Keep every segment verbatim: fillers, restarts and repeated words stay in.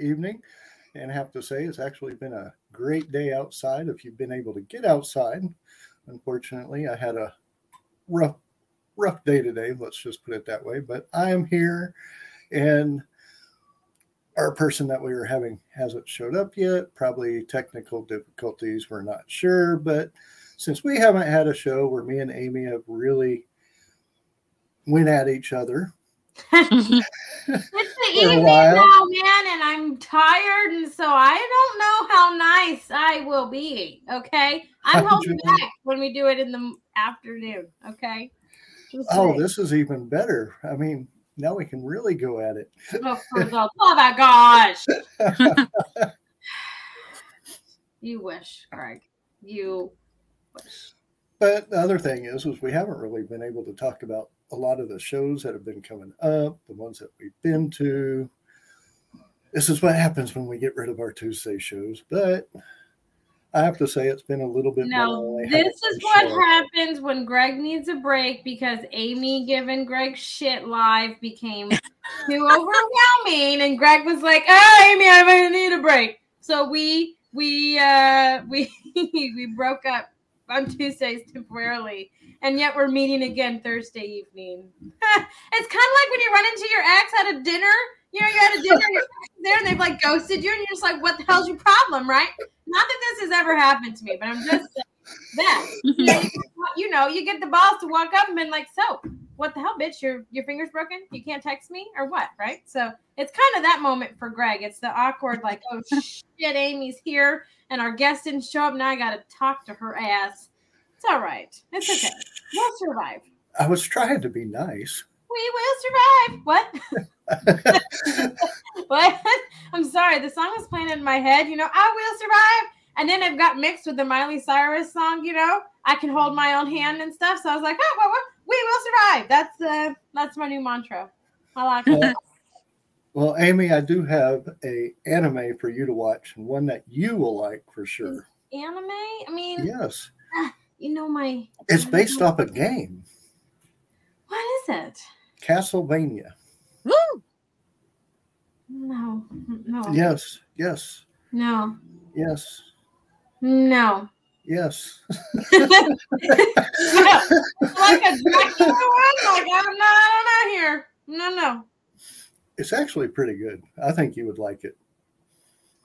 Evening, and I have to say it's actually been a great day outside if you've been able to get outside. Unfortunately, I had a rough rough day today, let's just put it that way, but I'm here and our person that we were having hasn't showed up yet. Probably technical difficulties, we're not sure, but since we haven't had a show where me and Amy have really went at each other it's the evening now, man, and I'm tired, and so I don't know how nice I will be. Okay, I'm holding back when we do it in the afternoon. Okay. Just oh, saying. This is even better. I mean, now we can really go at it. Oh, for the love of gosh! You wish, Greg. You wish. But the other thing is, is we haven't really been able to talk about a lot of the shows that have been coming up, the ones that we've been to. This is what happens when we get rid of our Tuesday shows, but I have to say it's been a little bit no, more. This is what show. happens when Greg needs a break because Amy giving Greg shit live became too overwhelming, and Greg was like, oh, Amy, I'm going to need a break. So we, we, uh, we, we broke up on Tuesdays temporarily, and yet we're meeting again Thursday evening. It's kind of like when you run into your ex at a dinner. You know, you're at a dinner, and your ex is there, and they've like ghosted you, and you're just like, "What the hell's your problem?" Right? Not that this has ever happened to me, but I'm just that. You know, you know, you get the balls to walk up and been like, "So, what the hell, bitch? Your your finger's broken. You can't text me or what?" Right? So it's kind of that moment for Greg. It's the awkward, like, "Oh shit, Amy's here." And our guest didn't show up. Now I got to talk to her ass. It's all right. It's okay. We'll survive. I was trying to be nice. We will survive. What? What? I'm sorry. The song was playing in my head. You know, I will survive. And then it got mixed with the Miley Cyrus song, you know, I can hold my own hand and stuff. So I was like, oh, well, well, we will survive. That's uh, that's my new mantra. I like it. Well, Amy, I do have a anime for you to watch, and one that you will like for sure. Anime? I mean, yes. Uh, you know my. It's based off a game. What is it? Castlevania. Woo! No, no. Yes, yes. No. Yes. No. Yes. Like a Dracula one? Like I'm not, I'm not here. No, no. It's actually pretty good. I think you would like it.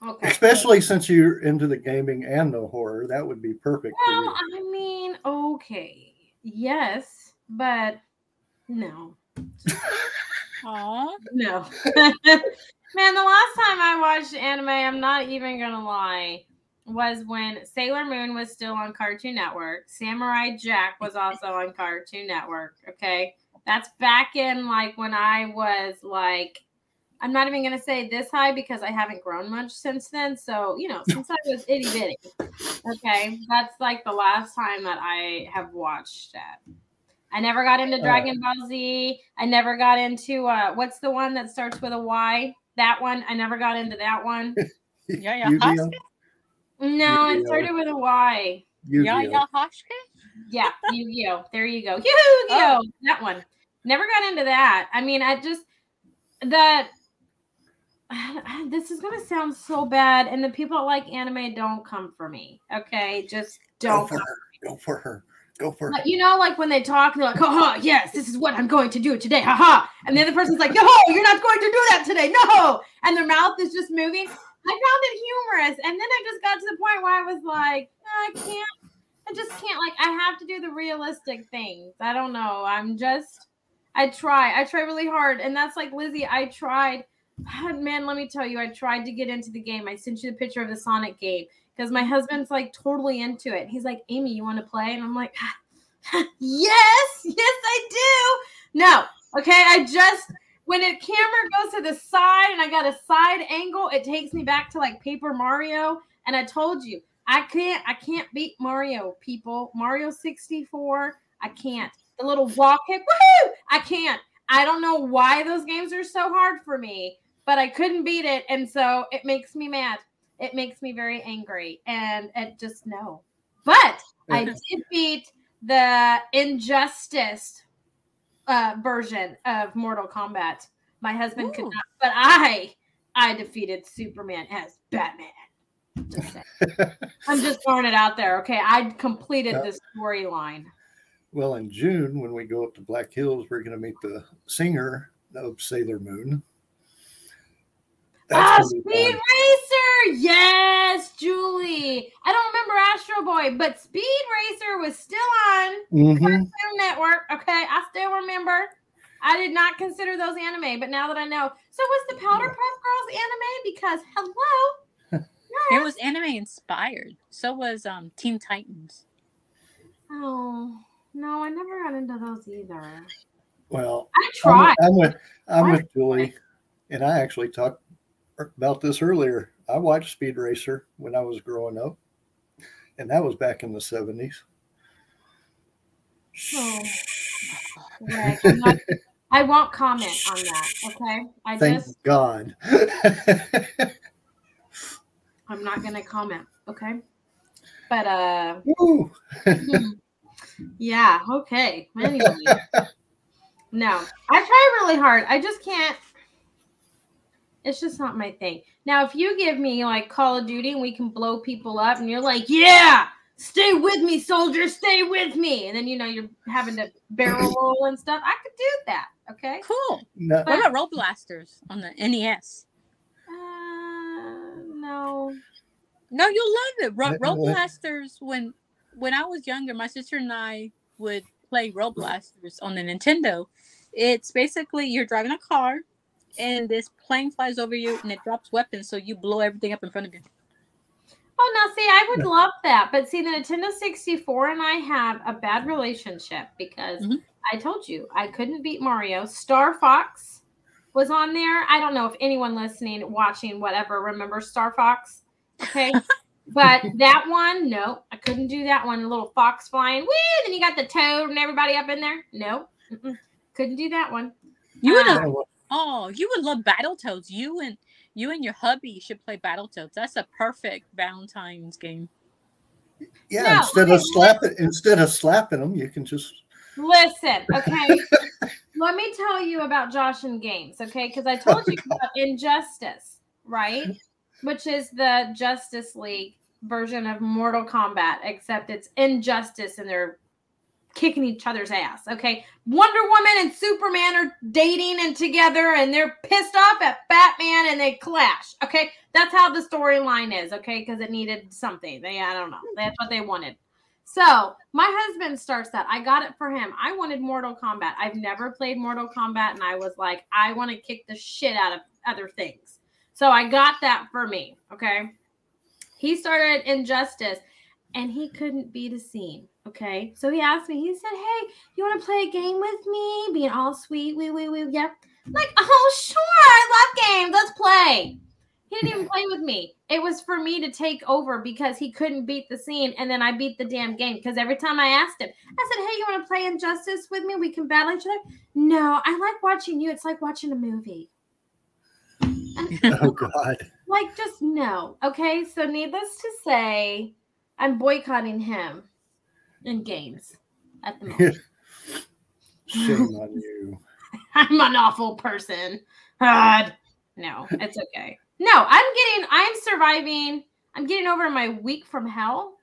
Okay. Especially since you're into the gaming and the horror. That would be perfect for you. Well, I mean, okay. Yes, but no. Aw. No. Man, the last time I watched anime, I'm not even going to lie, was when Sailor Moon was still on Cartoon Network. Samurai Jack was also on Cartoon Network. Okay. That's back in, like, when I was, like, I'm not even going to say this high because I haven't grown much since then. So, you know, since I was itty-bitty. Okay. That's, like, the last time that I have watched that. I never got into Dragon Ball Z. I never got into, uh, what's the one that starts with a Y? That one. I never got into that one. Yayahashka? No, it started with a Y. Yayahashka? Yeah, Yu-Gi-Oh. There you go. Yu-Gi-Oh. Oh. That one. Never got into that. I mean, I just, the, this is going to sound so bad. And the people that like anime don't come for me. Okay? Just don't. Go for her. Go for her. Go for her. But you know, like when they talk, they're like, oh, yes, this is what I'm going to do today. Ha ha. And the other person's like, no, you're not going to do that today. No. And their mouth is just moving. I found it humorous. And then I just got to the point where I was like, I can't. I just can't, like, I have to do the realistic things. I don't know. I'm just, I try. I try really hard. And that's like, Lizzie, I tried. Man, let me tell you, I tried to get into the game. I sent you the picture of the Sonic game because my husband's like totally into it. He's like, Amy, you want to play? And I'm like, yes, yes, I do. No. Okay. I just, when the camera goes to the side and I got a side angle, it takes me back to like Paper Mario. And I told you, I can't, I can't beat Mario, people. Mario sixty-four, I can't. The little wall kick, woohoo! I can't. I don't know why those games are so hard for me, but I couldn't beat it, and so it makes me mad. It makes me very angry, and it just no. But I did beat the Injustice uh, version of Mortal Kombat. My husband Ooh. could not, but I, I defeated Superman as Batman. Just I'm just throwing it out there. Okay, I completed uh, this storyline. Well, in June, when we go up to Black Hills, we're going to meet the singer of Sailor Moon. That's oh, Speed Racer! Yes, Julie. I don't remember Astro Boy, but Speed Racer was still on mm-hmm. Cartoon Network. Okay, I still remember. I did not consider those anime, but now that I know. So was the Powder Puff Girls anime? Because, hello. Yes. It was anime inspired. So was um, Teen Titans. Oh, no, I never got into those either. Well, I tried. I'm with, I'm with, I'm with Julie, and I actually talked about this earlier. I watched Speed Racer when I was growing up, and that was back in the seventies. Oh. Right. I'm not, I won't comment on that, okay? I Thank just... God. I'm not going to comment, okay? But, uh... Woo. yeah, okay. Anyway. No, I try really hard. I just can't. It's just not my thing. Now, if you give me, like, Call of Duty and we can blow people up and you're like, yeah, stay with me, soldier, stay with me. And then, you know, you're having to barrel roll and stuff. I could do that, okay? Cool. No. But, what about Road Blasters on the N E S? No, no, you'll love it. Ro- Road Blasters. When when I was younger, my sister and I would play Road Blasters on the Nintendo. It's basically you're driving a car, and this plane flies over you, and it drops weapons, so you blow everything up in front of you. Oh, now see, I would love that, but see, the Nintendo sixty-four and I have a bad relationship because mm-hmm. I told you I couldn't beat Mario. Star Fox was on there. I don't know if anyone listening, watching, whatever, remembers Star Fox. Okay. But that one, no, I couldn't do that one. The little fox flying. Whee! Then you got the toad and everybody up in there. No. Mm-mm. Couldn't do that one. You would um, oh, you would love Battletoads. You and you and your hubby should play Battletoads. That's a perfect Valentine's game. Yeah, no, instead okay. of slapping instead of slapping them, you can just listen, okay. Let me tell you about Josh and games, okay? Because I told you about Injustice, right? Which is the Justice League version of Mortal Kombat, except it's Injustice and they're kicking each other's ass, okay? Wonder Woman and Superman are dating and together and they're pissed off at Batman and they clash, okay? That's how the storyline is, okay? Because it needed something. They, I don't know. That's what they wanted. So my husband starts that. I got it for him. I wanted Mortal Kombat. I've never played Mortal Kombat. And I was like, I want to kick the shit out of other things. So I got that for me. Okay. He started Injustice and he couldn't beat a scene. Okay. So he asked me, he said, hey, you want to play a game with me? Being all sweet. Wee, wee, wee. Yep. I'm like, oh, sure. I love games. Let's play. He didn't even play with me. It was for me to take over because he couldn't beat the scene. And then I beat the damn game because every time I asked him, I said, hey, you want to play Injustice with me? We can battle each other. No, I like watching you. It's like watching a movie. And, oh, God. Like, just no. Okay. So needless to say, I'm boycotting him in games at the moment. Shame on you. I'm an awful person. God. No, it's okay. No, I'm getting, I'm surviving. I'm getting over my week from hell.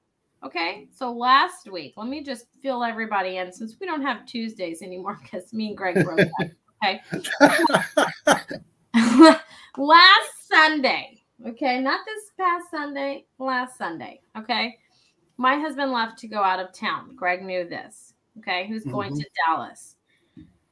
Okay. So last week, let me just fill everybody in since we don't have Tuesdays anymore because me and Greg broke up. Okay. Last Sunday. Okay. Not this past Sunday. Last Sunday. Okay. My husband left to go out of town. Greg knew this. Okay. Who's going mm-hmm. to Dallas?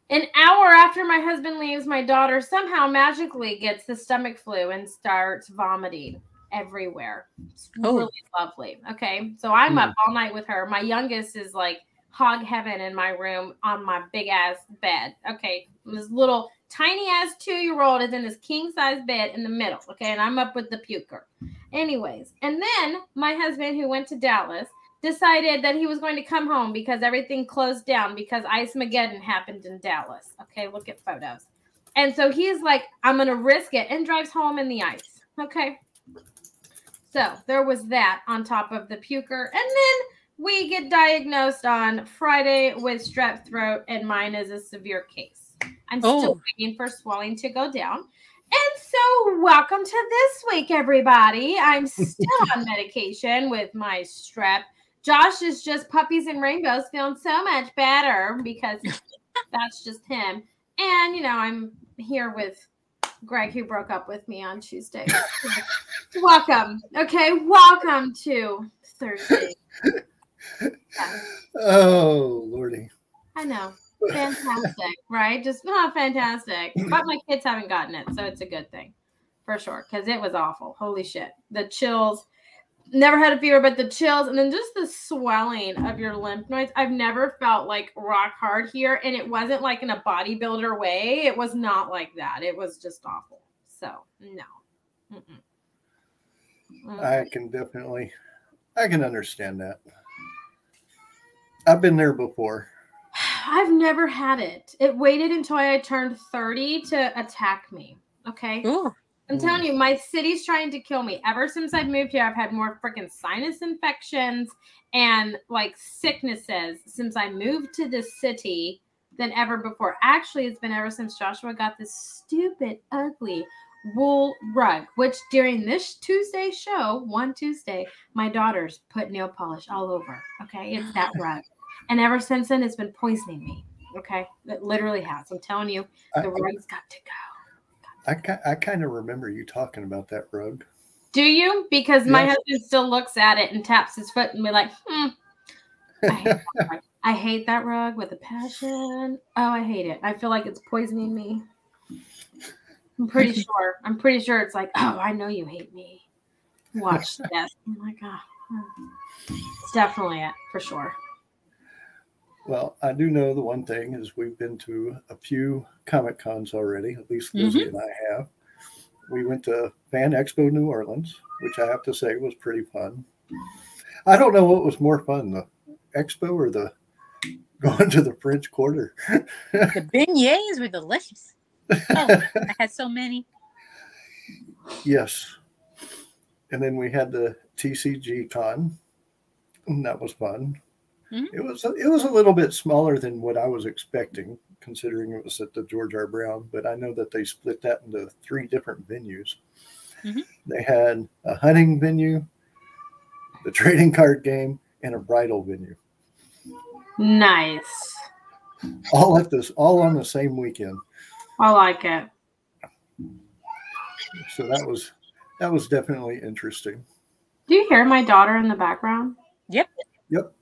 An hour after my husband leaves, my daughter somehow magically gets the stomach flu and starts vomiting everywhere. It's oh. really lovely. Okay. So I'm mm. up all night with her. My youngest is like hog heaven in my room on my big ass bed. Okay. This little tiny ass two-year-old is in this king size bed in the middle. Okay. And I'm up with the puker. Anyways. And then my husband, who went to Dallas, decided that he was going to come home because everything closed down because Ice-Mageddon happened in Dallas. Okay. Look at photos. And so he's like, I'm going to risk it, and drives home in the ice. Okay. So there was that on top of the puker. And then we get diagnosed on Friday with strep throat, and mine is a severe case. I'm oh. still waiting for swelling to go down. And so welcome to this week, everybody. I'm still on medication with my strep. Josh is just puppies and rainbows, feeling so much better because that's just him. And, you know, I'm here with Greg, who broke up with me on Tuesday. Welcome. Okay. Welcome to Thursday. Yeah. Oh, Lordy. I know. Fantastic. Right? Just not oh, fantastic. But my kids haven't gotten it. So it's a good thing for sure. Cause it was awful. Holy shit. The chills. Never had a fever, but the chills. And then just the swelling of your lymph nodes. I've never felt like rock hard here. And it wasn't like in a bodybuilder way. It was not like that. It was just awful. So no. Mm-mm. I can definitely, I can understand that. I've been there before. I've never had it. It waited until I turned thirty to attack me. Okay. Ooh. I'm telling you, my city's trying to kill me. Ever since I've moved here, I've had more freaking sinus infections and like sicknesses since I moved to this city than ever before. Actually, it's been ever since Joshua got this stupid, ugly wool rug, which during this Tuesday show, one Tuesday, my daughters put nail polish all over. Okay. It's that rug. And ever since then, it's been poisoning me. Okay. It literally has. I'm telling you, the I, rug's got to go. Got to I, I kind of remember you talking about that rug. Do you? Because yes. My husband still looks at it and taps his foot and be like, hmm. I hate that rug. I hate that rug with a passion. Oh, I hate it. I feel like it's poisoning me. I'm pretty sure. I'm pretty sure it's like, oh, I know you hate me. Watch this. I'm like, oh, it's definitely it for sure. Well, I do know the one thing is we've been to a few Comic Cons already. At least Lizzie mm-hmm. and I have. We went to Fan Expo New Orleans, which I have to say was pretty fun. I don't know what was more fun, the expo or the going to the French Quarter. The beignets were delicious. Oh, I had so many. Yes. And then we had the T C G Con, and that was fun. Mm-hmm. It was it was a little bit smaller than what I was expecting, considering it was at the George R. Brown, but I know that they split that into three different venues. Mm-hmm. They had a hunting venue, the trading card game, and a bridal venue. Nice. All at this all on the same weekend. I like it. So that was that was definitely interesting. Do you hear my daughter in the background? Yep. Yep.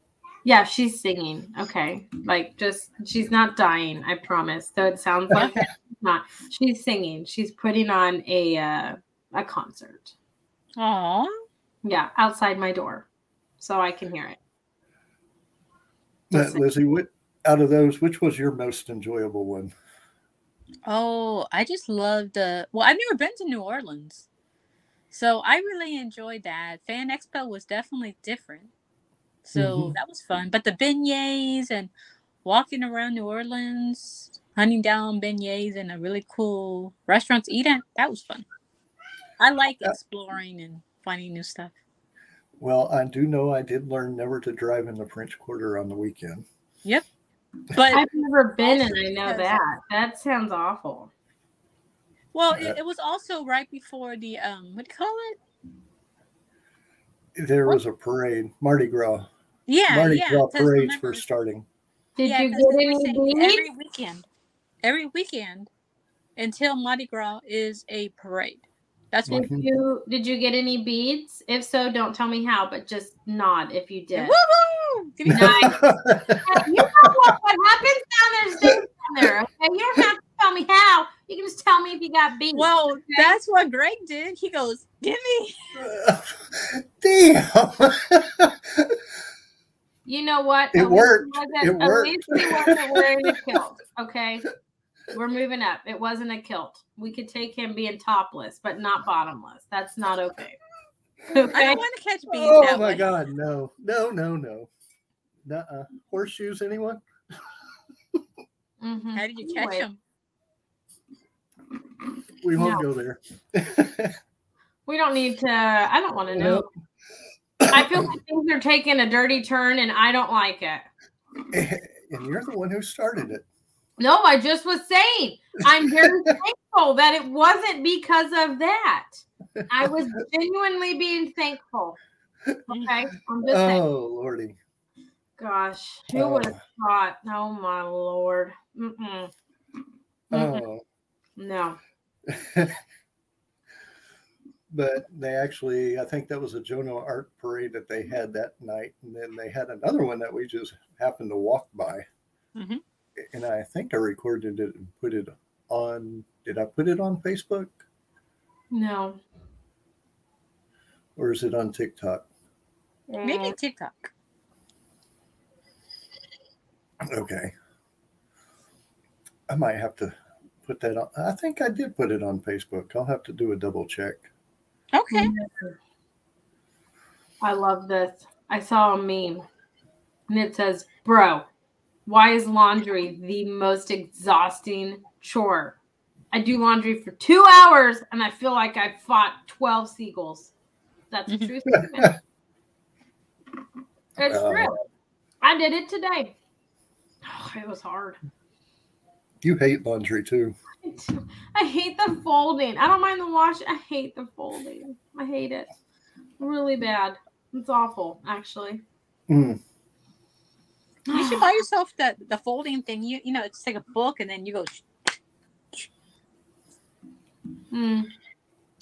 Yeah, she's singing. Okay. Like just she's not dying, I promise. Though it sounds like it, she's not. She's singing. She's putting on a uh, a concert. Aw. Yeah, outside my door. So I can hear it. But, Lizzie, what out of those, which was your most enjoyable one? Oh, I just love the. Well, I've never been to New Orleans, so I really enjoyed that. Fan Expo was definitely different, so mm-hmm. that was fun. But the beignets and walking around New Orleans, hunting down beignets and a really cool restaurant to eat at, that was fun. I like exploring and finding new stuff. Well, I do know I did learn never to drive in the French Quarter on the weekend. Yep. But I've never been, and I know that. That sounds awful. Well, it, it was also right before the, um, what do you call it? There was a parade, Mardi Gras. Yeah, Mardi yeah, Gras parades were starting. Did yeah, you get any? Every weekend, every weekend until Mardi Gras is a parade. That's did working. you did you get any beads? If so, don't tell me how, but just nod if you did. Woo-hoo! Nice. You know what, what happens down there is things down there. Okay, you don't have to tell me how. You can just tell me if you got beads. Well, okay? That's what Greg did. He goes, "Give me." Uh, damn. You know what? It worked. It worked. At least he wasn't wearing a kilt. Okay. We're moving up. It wasn't a kilt. We could take him being topless, but not bottomless. That's not okay. Okay? I don't want to catch bees. Oh that my way. God, no, no, no, no. Nuh-uh. Horseshoes, anyone? Mm-hmm. How did you catch them? We won't no. go there. We don't need to. I don't want to know. Nope. I feel like things are taking a dirty turn, and I don't like it. And you're the one who started it. No, I just was saying, I'm very thankful that it wasn't because of that. I was genuinely being thankful. Okay. I'm just saying. Oh, Lordy. Gosh. Who oh. would have thought? Oh, my Lord. Mm-mm. Mm-mm. Oh. No. But they actually, I think that was a Jonah art parade that they had that night. And then they had another one that we just happened to walk by. Mm-hmm. And I think I recorded it and put it on. Did I put it on Facebook? No. Or is it on TikTok? Maybe TikTok. Okay. I might have to put that on. I think I did put it on Facebook. I'll have to do a double check. Okay. I love this. I saw a meme. And it says, bro. Why is laundry the most exhausting chore? I do laundry for two hours, and I feel like I fought twelve seagulls. That's the truth. It's uh, true. I did it today. Oh, it was hard. You hate laundry, too. I do. I hate the folding. I don't mind the wash. I hate the folding. I hate it. Really bad. It's awful, actually. Mm. You should buy yourself the, the folding thing. You you know, it's like a book, and then you go. Mm.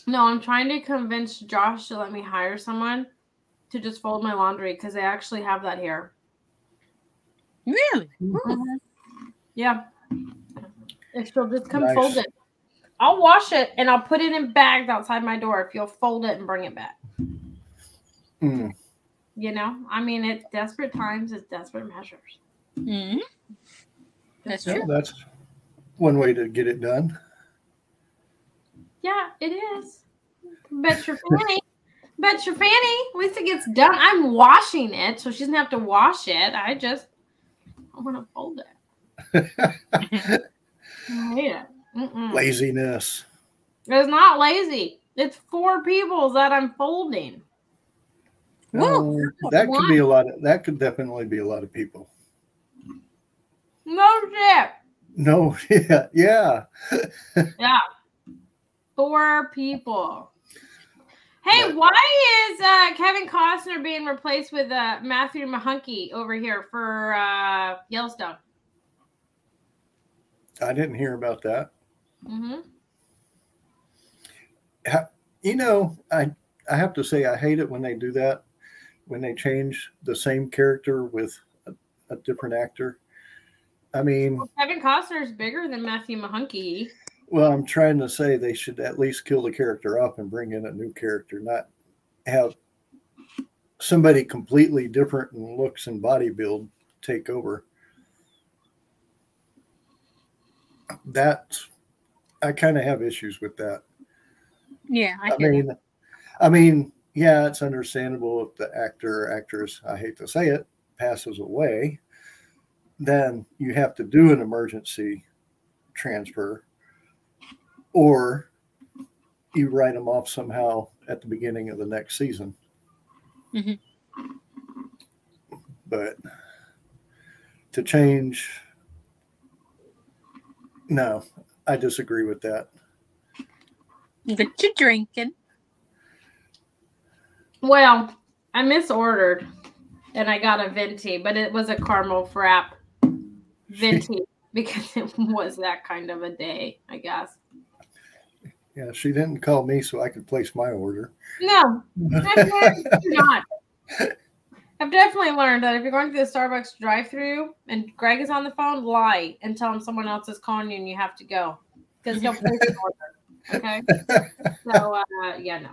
No, I'm trying to convince Josh to let me hire someone to just fold my laundry because they actually have that here. Really? Mm-hmm. Yeah. If she'll just come nice. Fold it, I'll wash it and I'll put it in bags outside my door. If you'll fold it and bring it back. Hmm. You know, I mean, it's desperate times, it's desperate measures. Mm-hmm. That's true. Well, that's one way to get it done. Yeah, it is. Bet your fanny. Bet your fanny. Once it gets done, I'm washing it, so she doesn't have to wash it. I just I want to fold it. I hate it. Mm-mm. Laziness. It's not lazy. It's four people that I'm folding. Well, uh, that could be a lot of, that could definitely be a lot of people. No shit. No, yeah, yeah. Yeah. Four people. Hey, but, why is uh, Kevin Costner being replaced with uh, Matthew McConaughey over here for uh, Yellowstone? I didn't hear about that. Mm-hmm. You know, I I have to say I hate it when they do that. When they change the same character with a, a different actor. I mean... Well, Kevin Costner is bigger than Matthew McConaughey. Well, I'm trying to say they should at least kill the character up and bring in a new character, not have somebody completely different in looks and body build take over. That, I kind of have issues with that. Yeah, I, I mean, that. I mean... Yeah, it's understandable if the actor or actress, I hate to say it, passes away, then you have to do an emergency transfer or you write them off somehow at the beginning of the next season. Mm-hmm. But to change, no, I disagree with that. But you're drinking. Well, I misordered, and I got a venti, but it was a caramel frap venti because it was that kind of a day, I guess. Yeah, she didn't call me so I could place my order. No, definitely not. I've definitely learned that if you're going to the Starbucks drive-thru and Greg is on the phone, lie and tell him someone else is calling you and you have to go because he'll place an order. Okay. So uh, yeah, no.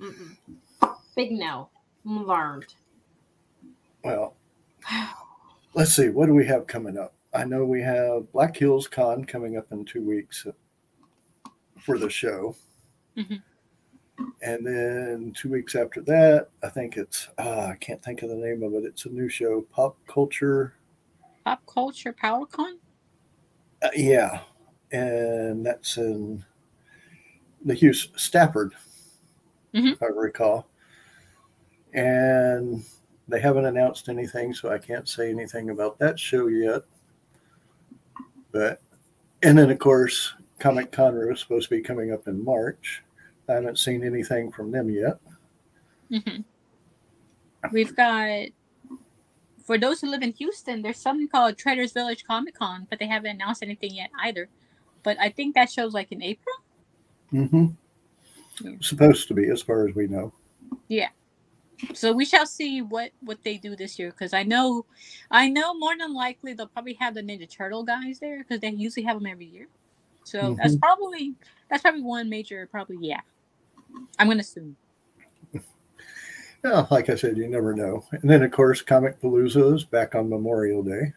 Mm-mm. Big no. Learned. Well, let's see. What do we have coming up? I know we have Black Hills Con coming up in two weeks for the show. Mm-hmm. And then two weeks after that, I think it's, uh, I can't think of the name of it. It's a new show, Pop Culture. Pop Culture PowerCon? Uh, yeah. And that's in the Hughes Stafford, mm-hmm. if I recall. And they haven't announced anything, so I can't say anything about that show yet. But, and then, of course, Comic Con is supposed to be coming up in March. I haven't seen anything from them yet. Mm-hmm. We've got, for those who live in Houston, there's something called Trader's Village Comic Con, but they haven't announced anything yet either. But I think that show's like in April? Mm-hmm. Yeah. Supposed to be, as far as we know. Yeah. So we shall see what, what they do this year, because I know, I know more than likely they'll probably have the Ninja Turtle guys there, because they usually have them every year. So mm-hmm. that's probably that's probably one major probably yeah. I'm gonna assume. Yeah, like I said, you never know. And then of course, Comic Palooza is back on Memorial Day.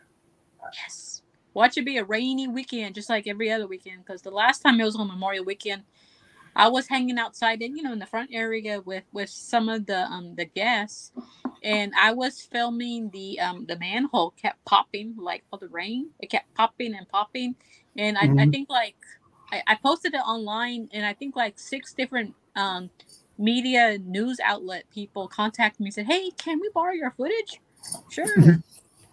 Yes, watch it be a rainy weekend, just like every other weekend. Because the last time it was on Memorial Weekend, I was hanging outside, and you know, in the front area with, with some of the um the guests, and I was filming the um the manhole kept popping like for the rain. It kept popping and popping. And I, mm-hmm. I think like I, I posted it online, and I think like six different um, media news outlet people contacted me and said, "Hey, can we borrow your footage? Sure,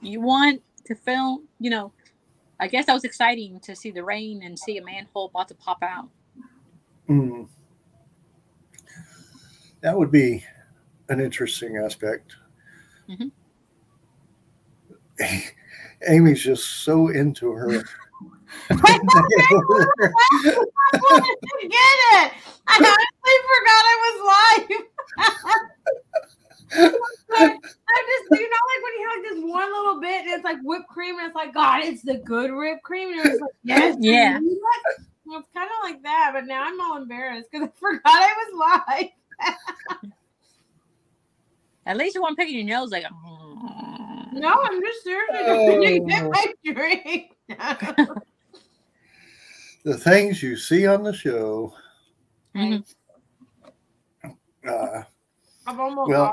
you want to film?" You know, I guess that was exciting to see the rain and see a manhole about to pop out. Mm. That would be an interesting aspect. Mm-hmm. Amy's just so into her. I thought I wanted to get it. I honestly forgot I was live. Like, I just, you know, like when you have like this one little bit and it's like whipped cream and it's like, God, it's the good whipped cream. And it's like, yes, yeah. Well, it's kind of like that, but now I'm all embarrassed because I forgot I was live. At least you weren't picking your nose like, oh. No, I'm just seriously oh. just get my drink. The things you see on the show. Mm-hmm. Uh, I've almost well,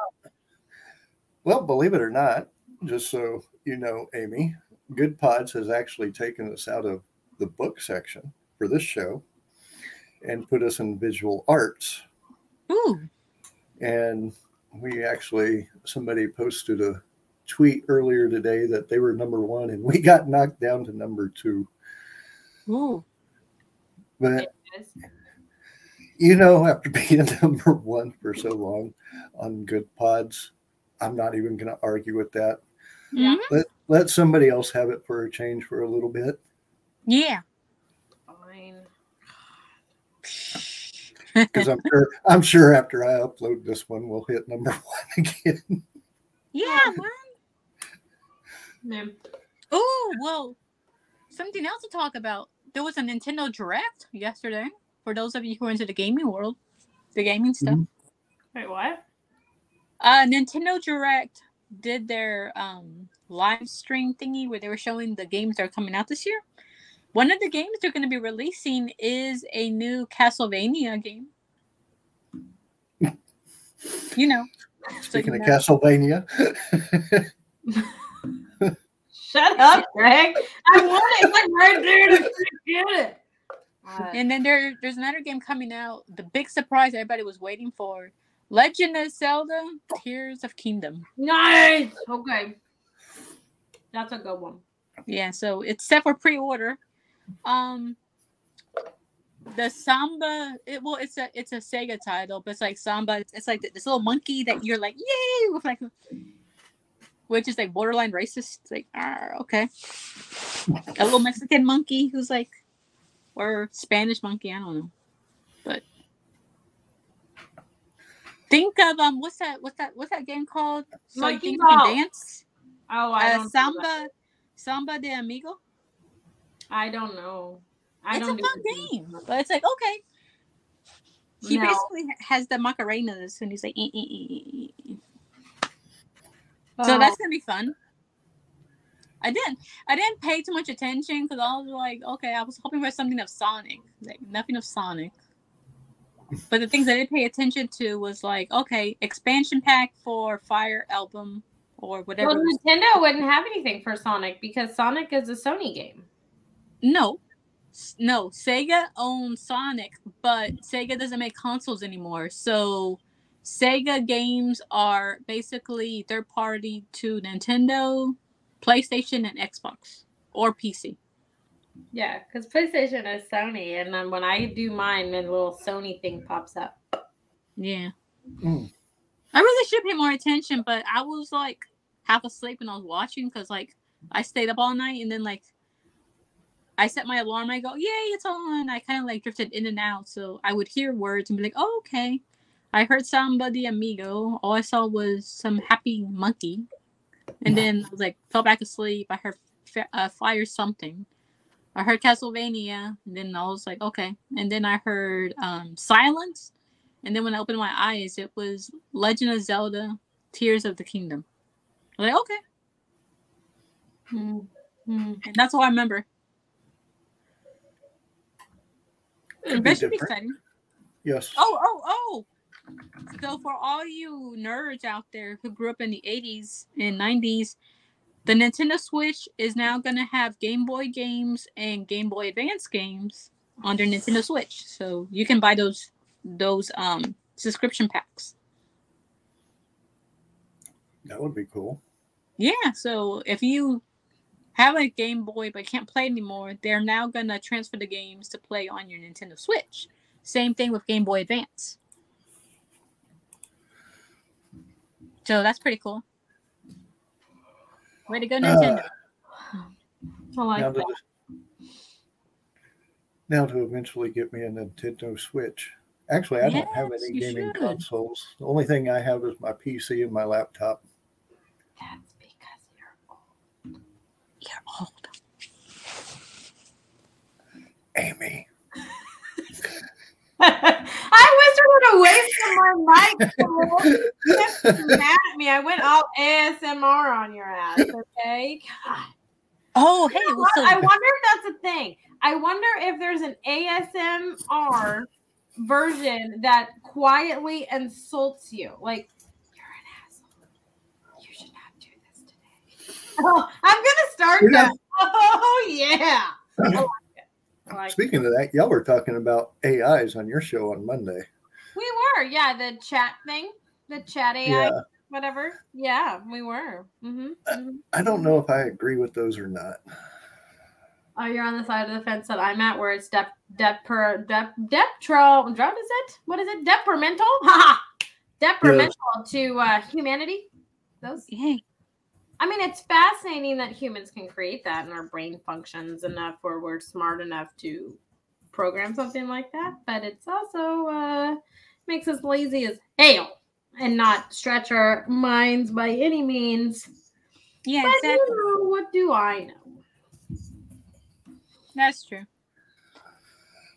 well, believe it or not, just so you know, Amy, Good Pods has actually taken us out of the book section for this show and put us in visual arts. Ooh. And we actually, somebody posted a tweet earlier today that they were number one and we got knocked down to number two. Ooh. But you know, after being number one for so long on Good Pods, I'm not even going to argue with that. Mm-hmm. Let let somebody else have it for a change for a little bit. Yeah. Fine. Because I'm sure I'm sure after I upload this one, we'll hit number one again. Yeah, man. Man. Oh, well, something else to talk about. There was a Nintendo Direct yesterday for those of you who are into the gaming world, the gaming stuff. Mm-hmm. Wait, what? Uh, Nintendo Direct did their um, live stream thingy where they were showing the games that are coming out this year. One of the games they're going to be releasing is a new Castlevania game. You know. Speaking so, of know. Castlevania. Shut up, Greg. I want it. It's like right there to get it. Uh, and then there, there's another game coming out. The big surprise everybody was waiting for. Legend of Zelda: Tears of Kingdom. Nice. Okay. That's a good one. Yeah, so it's set for pre-order. Um The Samba, it, well, it's a it's a Sega title, but it's like Samba. It's, it's like this little monkey that you're like, yay, with like, which is like borderline racist. It's like, ah, okay, a little Mexican monkey who's like, or Spanish monkey, I don't know. Think of um, what's that? What's that? What's that game called? Something you can dance. Oh, I uh, don't Samba, know Samba de Amigo. I don't know. I it's don't a do fun it. game, but it's like okay. He no. basically has the Macarenas, and he's like, eh, eh, eh, eh. Oh. So that's gonna be fun. I didn't, I didn't pay too much attention because I was like, okay, I was hoping for something of Sonic, like nothing of Sonic. But the things I did pay attention to was like, okay, expansion pack for Fire Album or whatever. Well, Nintendo wouldn't have anything for Sonic because Sonic is a Sony game. No, no, Sega owns Sonic, but Sega doesn't make consoles anymore. So Sega games are basically third party to Nintendo, PlayStation, and Xbox or P C. Yeah, because PlayStation is Sony, and then when I do mine, my little Sony thing pops up. Yeah. Mm. I really should pay more attention, but I was like half asleep when I was watching because like I stayed up all night, and then like I set my alarm. I go, yay, it's on. I kind of like drifted in and out, so I would hear words and be like, oh, okay. I heard somebody amigo. All I saw was some happy monkey. And then I was like, fell back asleep. I heard uh, fire something. I heard Castlevania. And then I was like, okay. And then I heard um, silence. And then when I opened my eyes, it was Legend of Zelda: Tears of the Kingdom. I was like, okay. Mm-hmm. And that's all I remember. It'd be different. Exciting. Yes. Oh, oh, oh. So for all you nerds out there who grew up in the eighties and nineties, the Nintendo Switch is now going to have Game Boy games and Game Boy Advance games on their Nintendo Switch. So you can buy those those um, subscription packs. That would be cool. Yeah, so if you have a Game Boy but can't play anymore, they're now going to transfer the games to play on your Nintendo Switch. Same thing with Game Boy Advance. So that's pretty cool. Way to go, Nintendo. Uh, I like now that. To, now to eventually get me a Nintendo Switch. Actually, I yes, don't have any gaming should. consoles. The only thing I have is my P C and my laptop. That's because you're old. You're old. Amy. I whispered away from my mic. That's mad at me. I went all A S M R on your ass. Okay. God. Oh, hey. You know so- I wonder if that's a thing. I wonder if there's an A S M R version that quietly insults you. Like, you're an asshole. You should not do this today. Oh, I'm gonna start you're that. Not- oh yeah. Oh, Like, Speaking of that, y'all were talking about A Is on your show on Monday. We were, yeah, the chat thing, the chat A I, yeah. whatever. Yeah, we were. Mm-hmm. Mm-hmm. I, I don't know if I agree with those or not. Oh, you're on the side of the fence that I'm at, where it's dep dep per dep deptral. What is it? What is it? Deprimental? Ha! Deprimental yes. to uh, humanity. Those. Yeah. I mean, it's fascinating that humans can create that, and our brain functions enough where we're smart enough to program something like that. But it's also uh, makes us lazy as hell and not stretch our minds by any means. Yeah, but exactly. You know, what do I know? That's true.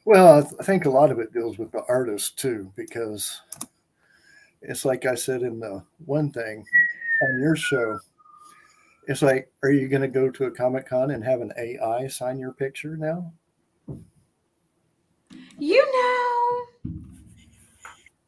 Well, I, th- I think a lot of it deals with the artist too, because it's like I said in the one thing on your show. It's like, are you going to go to a Comic-Con and have an A I sign your picture now? You know.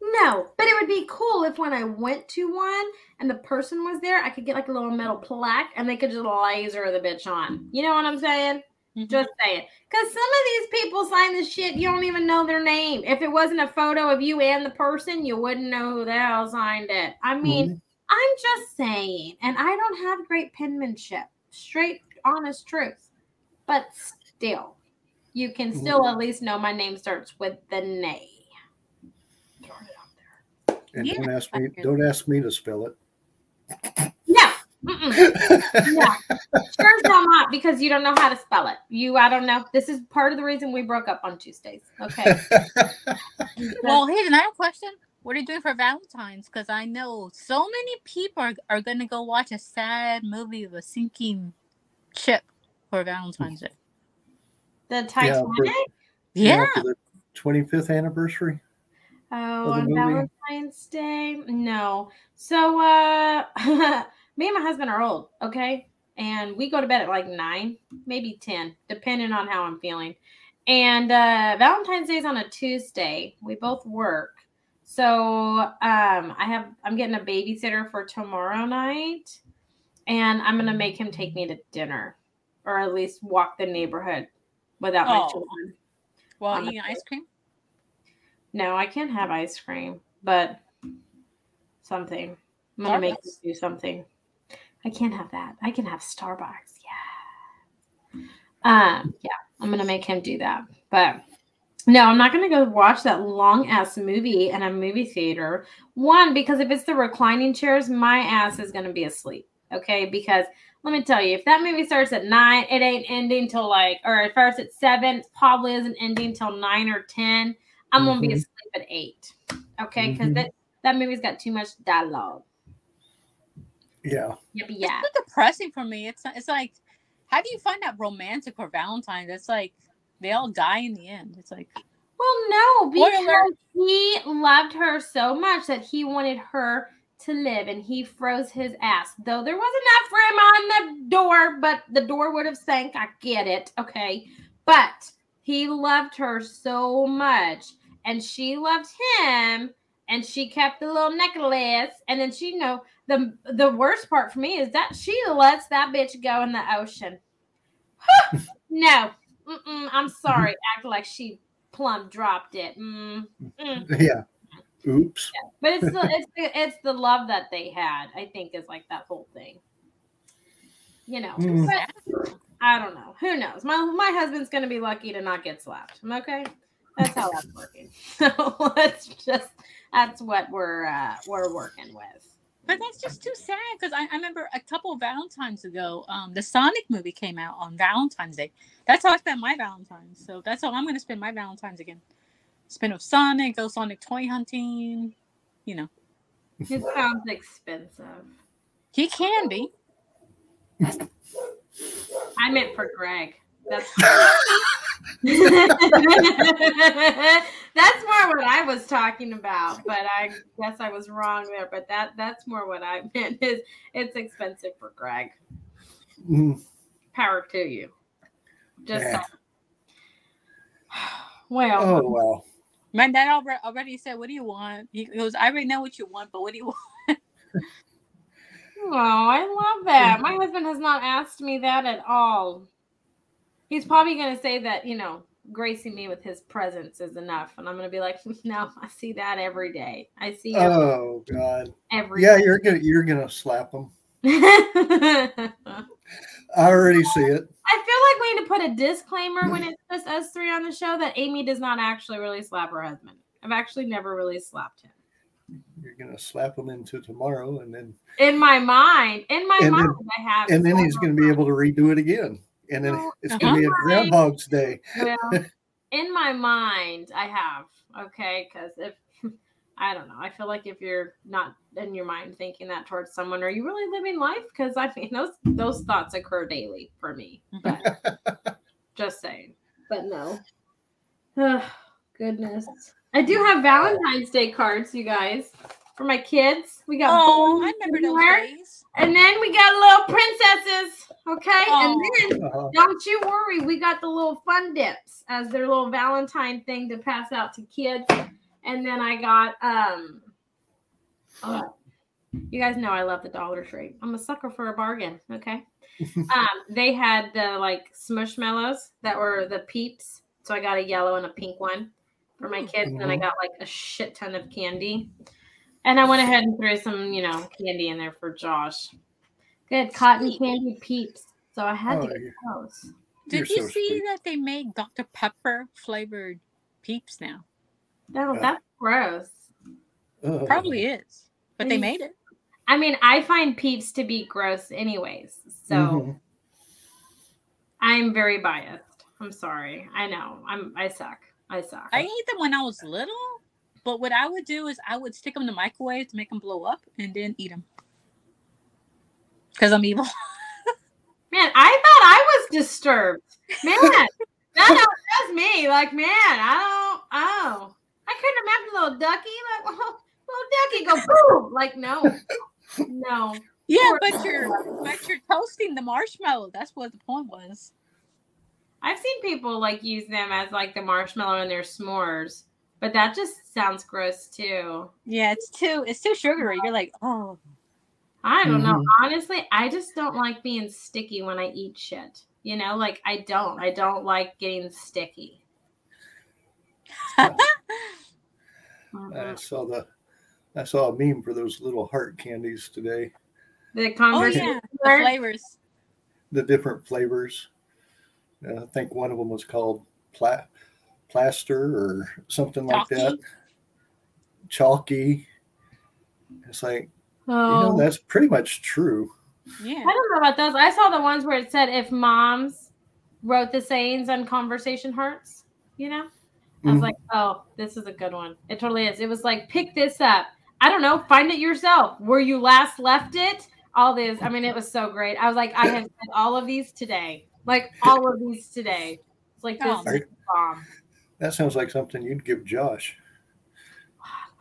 No. But it would be cool if when I went to one and the person was there, I could get like a little metal plaque and they could just laser the bitch on. You know what I'm saying? Mm-hmm. Just saying. Because some of these people sign this shit, you don't even know their name. If it wasn't a photo of you and the person, you wouldn't know who the hell signed it. I mean... Mm-hmm. I'm just saying, and I don't have great penmanship, straight, honest truth, but still, you can still at least know my name starts with the nay. Throw it out there. And yeah, don't ask me, don't ask me to spell it. No. Yeah. Sure not, because you don't know how to spell it. You, I don't know. This is part of the reason we broke up on Tuesdays. Okay. Well, here's another question. what are you doing for Valentine's? Because I know so many people are, are going to go watch a sad movie of a sinking ship for Valentine's Day. The Titanic? Yeah. For, yeah. For the twenty-fifth anniversary? Oh, on Valentine's Day? No. So, uh, me and my husband are old, okay? And we go to bed at like nine, maybe ten, depending on how I'm feeling. And uh, Valentine's Day is on a Tuesday. We both work. So um, I have, I'm getting a babysitter for tomorrow night, and I'm going to make him take me to dinner, or at least walk the neighborhood without oh. my children. Well, eating ice cream? No, I can't have ice cream, but something. I'm going to make him do something. I can't have that. I can have Starbucks. Yeah. Um, yeah, I'm going to make him do that, but no, I'm not going to go watch that long-ass movie in a movie theater. One, because if it's the reclining chairs, my ass is going to be asleep, okay? Because let me tell you, if that movie starts at nine, it ain't ending till like, or it starts at seven, it probably isn't ending till nine or ten. I'm mm-hmm. going to be asleep at eight, okay? Because mm-hmm. that, that movie's got too much dialogue. Yeah. Yeah. yeah. It's so depressing for me. It's, it's like, how do you find that romantic for Valentine's? It's like, they all die in the end. It's like, well, no, because he loved her so much that he wanted her to live, and he froze his ass. Though there wasn't enough room on the door, but the door would have sank. I get it, okay? But he loved her so much, and she loved him, and she kept the little necklace, and then she, you know, the the worst part for me is that she lets that bitch go in the ocean. No. Mm-mm, I'm sorry. Act like she plumb dropped it. Mm, mm. Yeah. Oops. Yeah. But it's the, it's the, it's the love that they had, I think, is like that whole thing. You know. Mm. But I don't know. Who knows? My my husband's going to be lucky to not get slapped. Okay? That's how that's working. So let's just, that's what we're uh, we're working with. But that's just too sad, because I, I remember a couple of Valentines ago, um, the Sonic movie came out on Valentine's Day. That's how I spent my Valentine's. So that's how I'm going to spend my Valentine's again. Spend with Sonic, go Sonic toy hunting, you know. It sounds expensive. He can be. I meant for Greg. That's that's more what I was talking about, but I guess I was wrong there. But that that's more what I meant is it's expensive for Greg. Mm. Power to you. Just yeah. well, oh, well. My dad already said, "What do you want?" He goes, "I already know what you want, but what do you want?" Oh, I love that. My husband has not asked me that at all. He's probably going to say that, you know, gracing me with his presence is enough. And I'm going to be like, no, I see that every day. I see you. Oh, God. Every yeah, day. you're going you're gonna slap him. I already see it. I feel like we need to put a disclaimer when it's just us three on the show that Amy does not actually really slap her husband. I've actually never really slapped him. You're going to slap him into tomorrow. And then. In my mind. In my mind, then, I have. And then he's going to be able to redo it again. And then well, it's going to be a Groundhog's Day. Well, in my mind, I have. Okay. Because if, I don't know, I feel like if you're not in your mind thinking that towards someone, are you really living life? Because I mean, those, those thoughts occur daily for me. But just saying. But no. Oh, goodness. I do have Valentine's Day cards, you guys, for my kids. We got oh, I remember those days. And then we got little princesses, okay? Oh. And then, don't you worry, we got the little fun dips as their little Valentine thing to pass out to kids. And then I got, um, oh, you guys know I love the Dollar Tree. I'm a sucker for a bargain, okay? um, they had the, like, Smushmallows that were the Peeps. So I got a yellow and a pink one for my kids. And then I got, like, a shit ton of candy. And I went ahead and threw some, you know, candy in there for Josh. Good cotton candy Peeps. So I had oh, to get those. Did you so see sweet. that they make Doctor Pepper flavored Peeps now? No, oh, that's gross. Uh, Probably is, but they made it. I mean, I find Peeps to be gross, anyways. So mm-hmm. I'm very biased. I'm sorry. I know. I'm. I suck. I suck. I ate them when I was little. But what I would do is I would stick them in the microwave to make them blow up and then eat them. Because I'm evil. Man, I thought I was disturbed. Man, that was me. Like, man, I don't, oh. I couldn't imagine a little ducky. Like, little ducky go boom. Like, no. No. Yeah, but you're, but you're toasting the marshmallow. That's what the point was. I've seen people, like, use them as, like, the marshmallow in their s'mores. But that just sounds gross, too. Yeah, it's too, it's too sugary. You're like, oh. I don't know. Mm-hmm. Honestly, I just don't like being sticky when I eat shit. You know, like, I don't. I don't like getting sticky. I saw the, I saw a meme for those little heart candies today. The Converse oh, yeah. the flavors. The different flavors. Uh, I think one of them was called pla- plaster or something Chalky. like that. Chalky. It's like, oh. you know, that's pretty much true. Yeah. I don't know about those. I saw the ones where it said if moms wrote the sayings on Conversation Hearts, you know? I was mm-hmm. like, oh, this is a good one. It totally is. It was like, pick this up. I don't know. Find it yourself. Where you last left it. All this. I mean, it was so great. I was like, I have said all of these today. Like, all of these today. It's like, this Are, is bomb. That sounds like something you'd give Josh.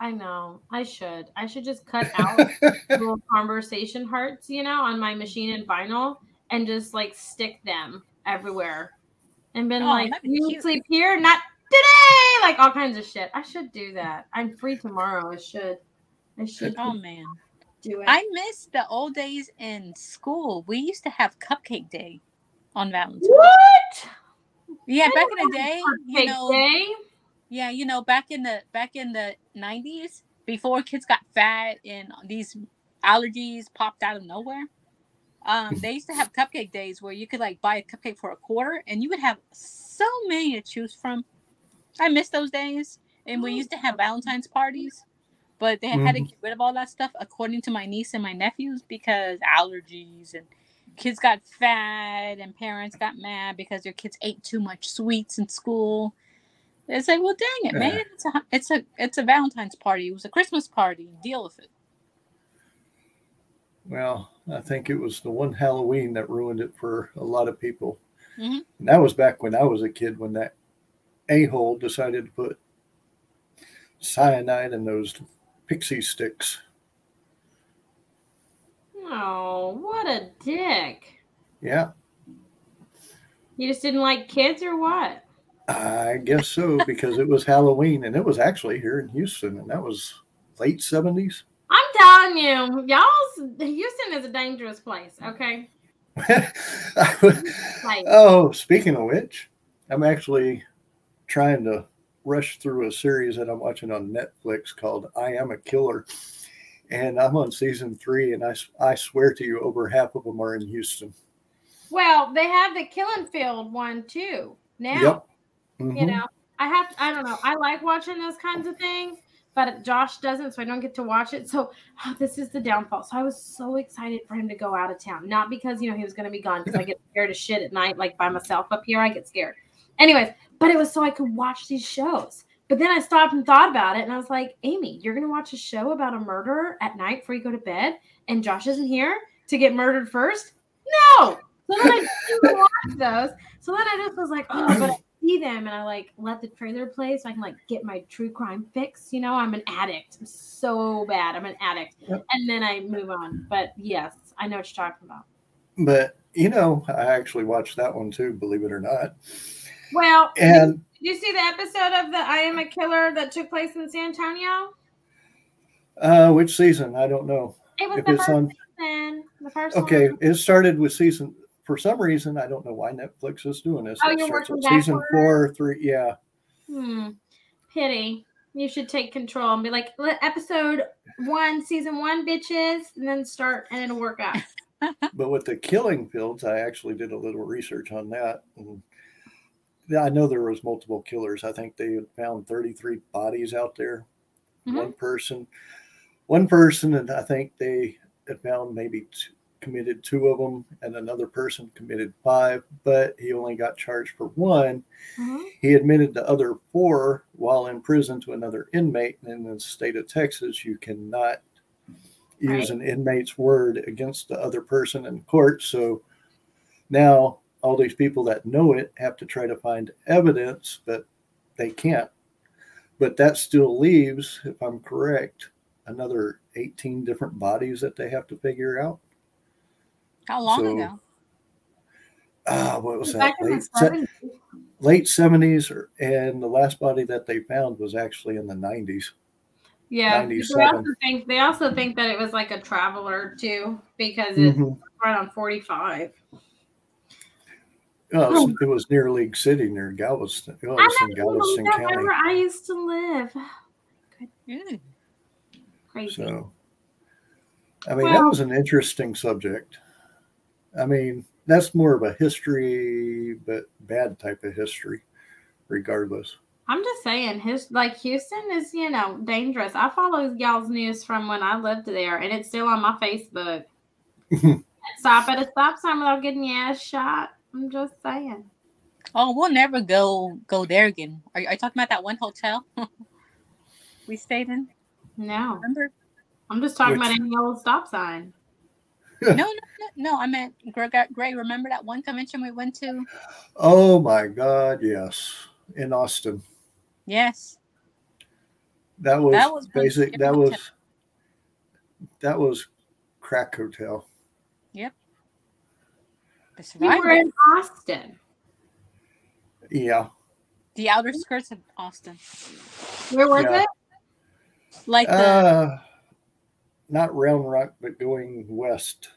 I know. I should. I should just cut out little Conversation Hearts, you know, on my machine and vinyl and just, like, stick them everywhere. And been oh, like, you cute. Sleep here, not today! Like, all kinds of shit. I should do that. I'm free tomorrow. I should. I should. Oh, man. Do it. I miss the old days in school. We used to have Cupcake Day on Valentine's. What? Yeah, back in the day, you know. Day? Yeah, you know, back in the back in the nineties, before kids got fat and these allergies popped out of nowhere, um, they used to have Cupcake Days where you could, like, buy a cupcake for a quarter, and you would have so many to choose from. I miss those days, and we used to have Valentine's parties, but they had mm-hmm. to get rid of all that stuff, according to my niece and my nephews, because allergies and kids got fat, and parents got mad because their kids ate too much sweets in school. They say, "Well, dang it, yeah. man! It's a, it's a, it's a Valentine's party. It was a Christmas party. Deal with it." Well, I think it was the one Halloween that ruined it for a lot of people. Mm-hmm. And that was back when I was a kid, when that a-hole decided to put cyanide in those pixie sticks. Oh, what a dick. Yeah. You just didn't like kids or what? I guess so, because it was Halloween, and it was actually here in Houston, and that was late seventies. I'm telling you, y'all, Houston is a dangerous place, okay? was, oh, speaking of which, I'm actually trying to rush through a series that I'm watching on Netflix called I Am a Killer. And I'm on season three, and I, I swear to you, over half of them are in Houston. Well, they have the Killenfield one, too, now. Yep. Mm-hmm. You know, I have to, I don't know. I like watching those kinds of things, but Josh doesn't, so I don't get to watch it. So oh, this is the downfall. So I was so excited for him to go out of town. Not because, you know, he was going to be gone, because I get scared as shit at night, like by myself up here. I get scared. Anyways, but it was so I could watch these shows. But then I stopped and thought about it, and I was like, Amy, you're going to watch a show about a murderer at night before you go to bed, and Josh isn't here to get murdered first? No! So then I didn't watch those. So then I just was like, oh, but I see them, and I, like, let the trailer play so I can, like, get my true crime fix. You know, I'm an addict. I'm so bad. I'm an addict. Yep. And then I move on. But, yes, I know what you're talking about. But, you know, I actually watched that one, too, believe it or not. Well, and... Did you see the episode of the I Am a Killer that took place in San Antonio? Uh, which season? I don't know. It was the first on... season. The first okay, one. It started with season, for some reason, I don't know why Netflix is doing this. Oh, it you're working backwards? Season four or three, yeah. Hmm. Pity. You should take control and be like, episode one, season one, bitches, and then start, and it'll work out. But with the killing fields, I actually did a little research on that, and I know there was multiple killers. I think they found thirty-three bodies out there. Mm-hmm. One person, one person, and I think they had found maybe two, committed two of them and another person committed five, but he only got charged for one. Mm-hmm. He admitted the other four while in prison to another inmate. And in the state of Texas, you cannot use right. an inmate's word against the other person in court. So now all these people that know it have to try to find evidence, but they can't. But that still leaves, if I'm correct, another eighteen different bodies that they have to figure out. How long so, ago? Ah, uh, what was that? Late, se- late seventies, or, and the last body that they found was actually in the nineties. Yeah, they also think they also think that it was like a traveler too, because it's mm-hmm. right on forty-five. Oh, oh. It was near League City, near Galveston. Galveston, Galveston County. Where I used to live. Good. Crazy. So, I mean, well, that was an interesting subject. I mean, that's more of a history, but bad type of history, regardless. I'm just saying, his like Houston is, you know, dangerous. I follow y'all's news from when I lived there, and it's still on my Facebook. Stop at a stop sign without getting your ass shot. I'm just saying. Oh, we'll never go go there again. Are you, are you talking about that one hotel we stayed in? No. Remember? I'm just talking Which? about any old stop sign. no, no, no, no. I meant, Gray, remember that one convention we went to? Oh, my God, yes. In Austin. Yes. That was, that was basic. That was, that was crack hotel. Yep. We were in Austin. Yeah. The outer skirts of Austin. Where was yeah. it? Like the... Uh, not Round Rock, but going west.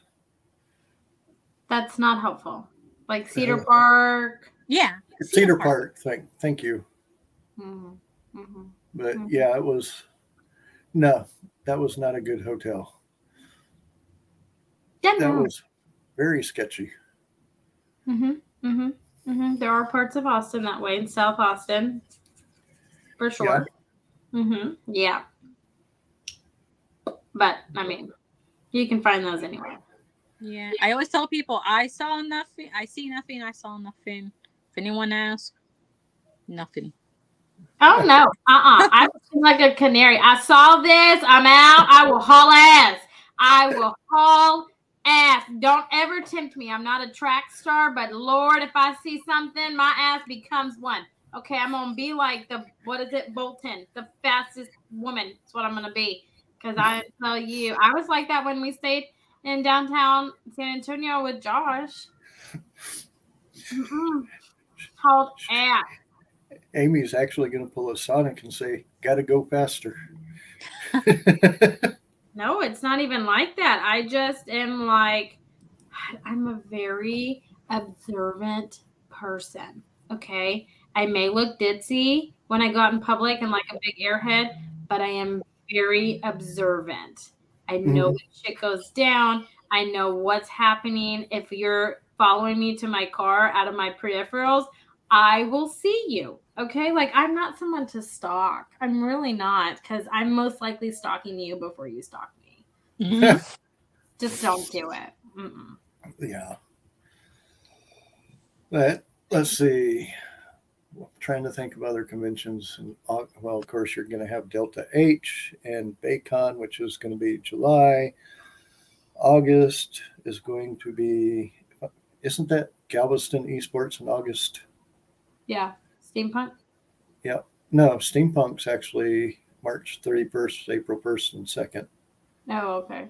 That's not helpful. Like Cedar uh, Park. Yeah. Cedar, Cedar Park. Park. Thank, thank you. Mm-hmm. Mm-hmm. But mm-hmm. yeah, it was... No, that was not a good hotel. Yeah, that no. was very sketchy. Mhm, mhm, mhm. There are parts of Austin that way in South Austin, for sure. Yeah. Mhm, yeah. But I mean, you can find those anywhere. Yeah, I always tell people I saw nothing, I see nothing, I saw nothing. If anyone asks, nothing. Oh no, uh, uh-uh. I was like a canary. I saw this. I'm out. I will haul ass. I will haul. Ass, don't ever tempt me. I'm not a track star, but Lord, if I see something, my ass becomes one. Okay, I'm gonna be like the what is it, Bolton, the fastest woman. That's what I'm gonna be. Because I tell you, I was like that when we stayed in downtown San Antonio with Josh. Mm-mm. Called ass. Amy's actually gonna pull a Sonic and say, "Gotta go faster." No, it's not even like that. I just am like, I'm a very observant person, okay? I may look ditzy when I go out in public and like a big airhead, but I am very observant. I know mm-hmm. when shit goes down. I know what's happening. If you're following me to my car out of my peripherals, I will see you, okay? Like, I'm not someone to stalk. I'm really not, because I'm most likely stalking you before you stalk me. Mm-hmm. Just don't do it. Mm-mm. Yeah. But let's see. I'm trying to think of other conventions. And well, of course, you're going to have Delta H and Baycon, which is going to be July. August is going to be, isn't that Galveston Esports in August? Yeah, steampunk. Yeah, no, steampunk's actually March thirty-first, April first, and second. Oh, okay.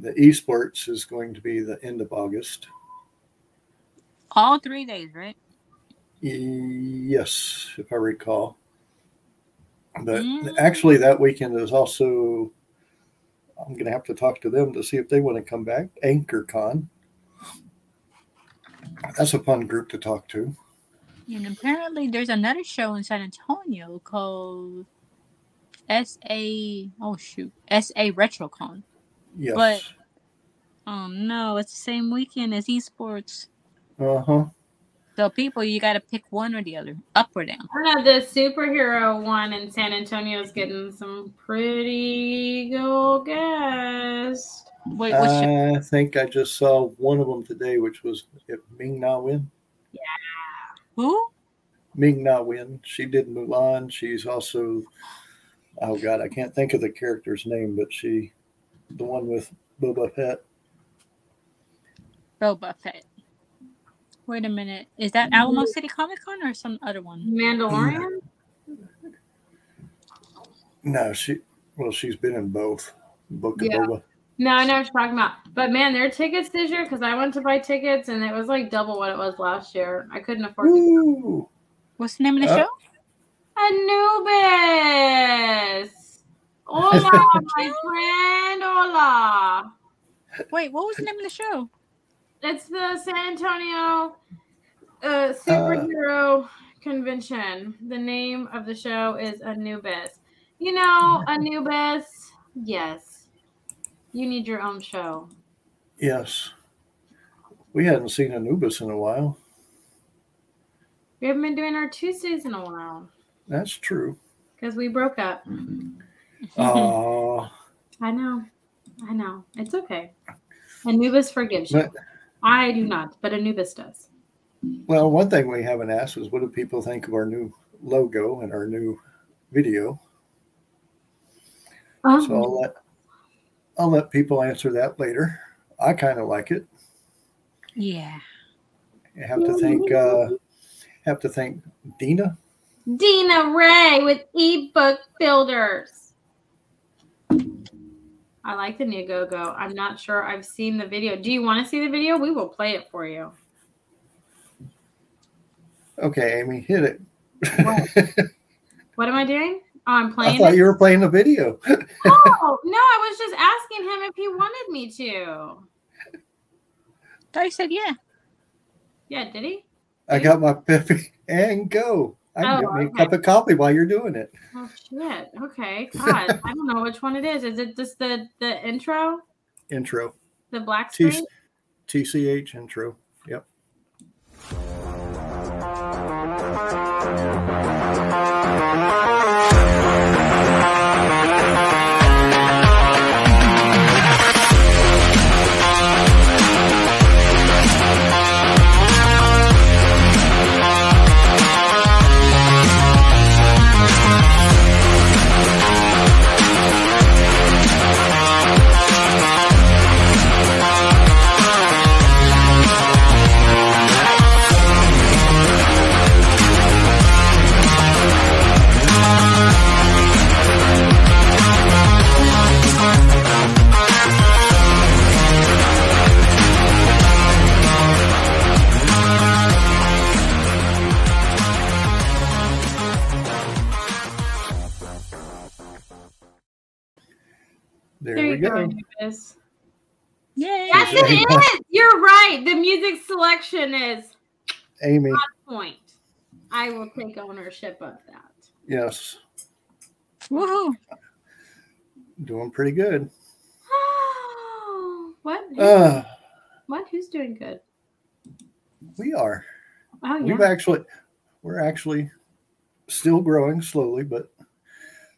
The esports is going to be the end of August. All three days, right? Yes, if I recall. But mm. actually, that weekend is also. I'm going to have to talk to them to see if they want to come back. AnchorCon. That's a fun group to talk to. And apparently there's another show in San Antonio called S A oh shoot, S A RetroCon. Yes. But oh no, it's the same weekend as esports. Uh-huh. So people, you gotta pick one or the other, up or down. I know the superhero one in San Antonio is getting some pretty good guests. Wait, what's I your- think I just saw one of them today, which was Ming-Na Wen. Yeah. Who? Ming-Na Wen. She did Mulan. She's also, oh God, I can't think of the character's name, but she, the one with Boba Fett. Boba Fett. Wait a minute. Is that Alamo City Comic Con or some other one? Mandalorian? No, she, well, she's been in both. Book yeah. Boba. No, I know what you're talking about. But man, their tickets this year, because I went to buy tickets and it was like double what it was last year. I couldn't afford to go. What's the name of the uh, show? Anubis. Hola, my friend. Hola. Wait, what was the name of the show? It's the San Antonio uh, Superhero uh, Convention. The name of the show is Anubis. You know, Anubis, yes. You need your own show. Yes. We hadn't seen Anubis in a while. We haven't been doing our Tuesdays in a while. That's true. Because we broke up. Oh. uh, I know. I know. It's okay. Anubis forgives you. But, I do not, but Anubis does. Well, one thing we haven't asked is what do people think of our new logo and our new video? Um, so I'll let, I'll let people answer that later. I kind of like it. Yeah. I have to thank uh, have to thank Dina. Dina Ray with eBook Builders. I like the new go-go. I'm not sure I've seen the video. Do you want to see the video? We will play it for you. Okay, Amy, hit it. What, what am I doing? Oh, I'm playing. I thought it. You were playing the video. Oh, no, I was just asking him if he wanted me to. I thought he said yeah. Yeah, did he? Did I got my Peppy and go. I can oh, get me okay. a cup of coffee while you're doing it. Oh, shit. Okay. God, I don't know which one it is. Is it just the, the intro? Intro. The black screen? T- TCH intro. Yep. Go. Yes, it is. You're right. The music selection is Amy. On point. I will take ownership of that. Yes. Woohoo! Doing pretty good. What? Who's, uh, what? Who's doing good? We are. Oh, yeah. We've actually, we're actually still growing slowly, but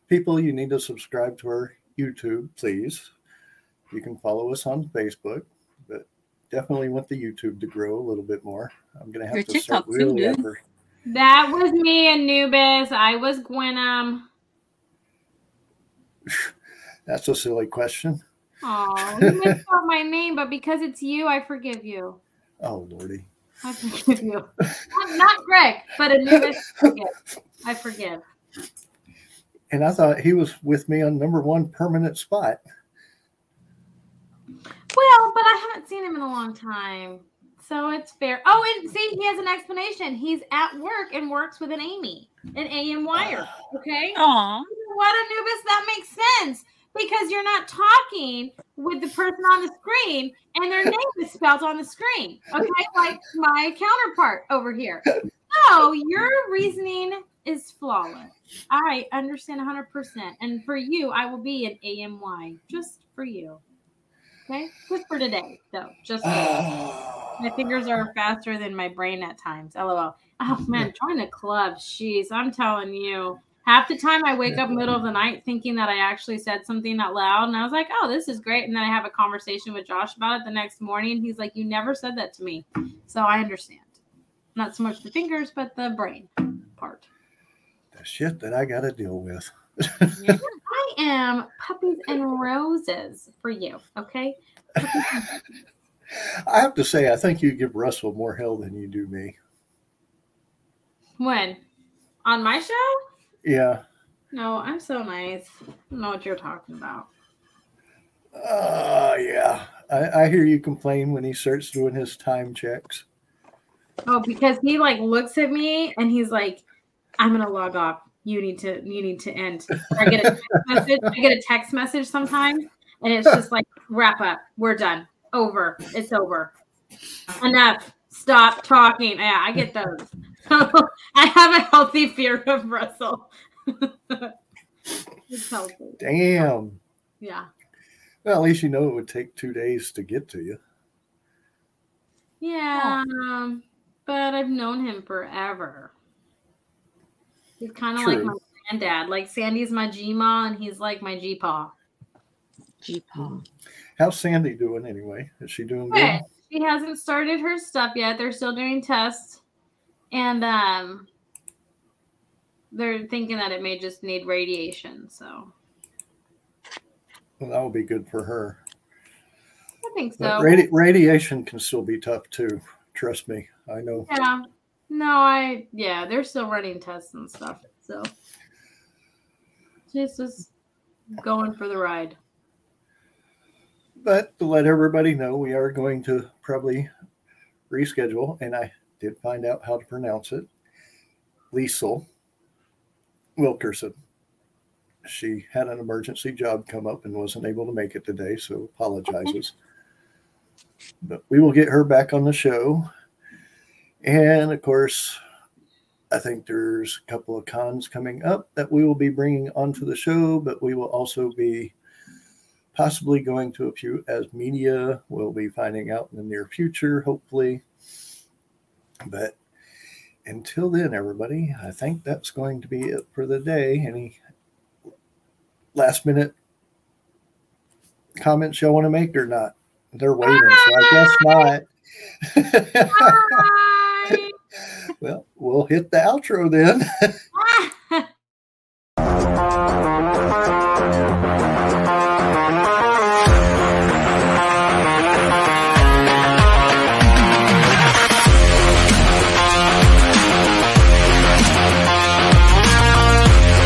people, you need to subscribe to our YouTube, please. You can follow us on Facebook, but definitely want the YouTube to grow a little bit more. I'm going to have Your to start really effort. That was me, Anubis. I was Gwenum. That's a silly question. Oh, you missed out my name, but because it's you, I forgive you. Oh, Lordy. I forgive you. Not, not Greg, but Anubis. I forgive. I forgive. And I thought he was with me on number one permanent spot. Well, but I haven't seen him in a long time. So it's fair. Oh, and see, he has an explanation. He's at work and works with an Amy, an A M wire. Okay? Aw. What, Anubis? That makes sense. Because you're not talking with the person on the screen and their name is spelled on the screen. Okay? Like my counterpart over here. So your reasoning is flawless. I understand one hundred percent. And for you, I will be an A M Y just for you. Okay? Just for today, though. Just for oh. My fingers are faster than my brain at times. LOL. Oh, man. Join a club. Jeez. I'm telling you. Half the time I wake up middle of the night thinking that I actually said something out loud. And I was like, oh, this is great. And then I have a conversation with Josh about it the next morning. He's like, you never said that to me. So I understand. Not so much the fingers, but the brain part. The shit that I got to deal with. Yeah, I am puppies and roses for you. Okay. I have to say, I think you give Russell more hell than you do me. When? On my show? Yeah. No, I'm so nice. I don't know what you're talking about. Uh, yeah. I, I hear you complain when he starts doing his time checks. Oh, because he like looks at me and he's like, I'm going to log off. You need to, you need to end. Or I get a text message. I get a text message sometimes and it's just like, wrap up. We're done. Over. It's over. Enough. Stop talking. Yeah, I get those. I have a healthy fear of Russell. It's healthy. Damn. Yeah. Well, at least you know it would take two days to get to you. Yeah, oh. um, but I've known him forever. He's kind of like my granddad. Like Sandy's my G-ma, and he's like my G-pa. G-pa. How's Sandy doing anyway? Is she doing good? She hasn't started her stuff yet. They're still doing tests. And um, they're thinking that it may just need radiation. So well, that would be good for her. I think so. Radi- radiation can still be tough too. Trust me, I know. Yeah. No, I. Yeah, they're still running tests and stuff. So she's just going for the ride. But to let everybody know, we are going to probably reschedule, and I did find out how to pronounce it. Liesl Wilkerson. She had an emergency job come up and wasn't able to make it today, so apologizes. Okay. But we will get her back on the show. And, of course, I think there's a couple of cons coming up that we will be bringing onto the show, but we will also be possibly going to a few as media. We'll be finding out in the near future, hopefully. But until then, everybody, I think that's going to be it for the day. Any last-minute comments y'all want to make or not? They're waiting, Bye. So I guess not. Well, we'll hit the outro then.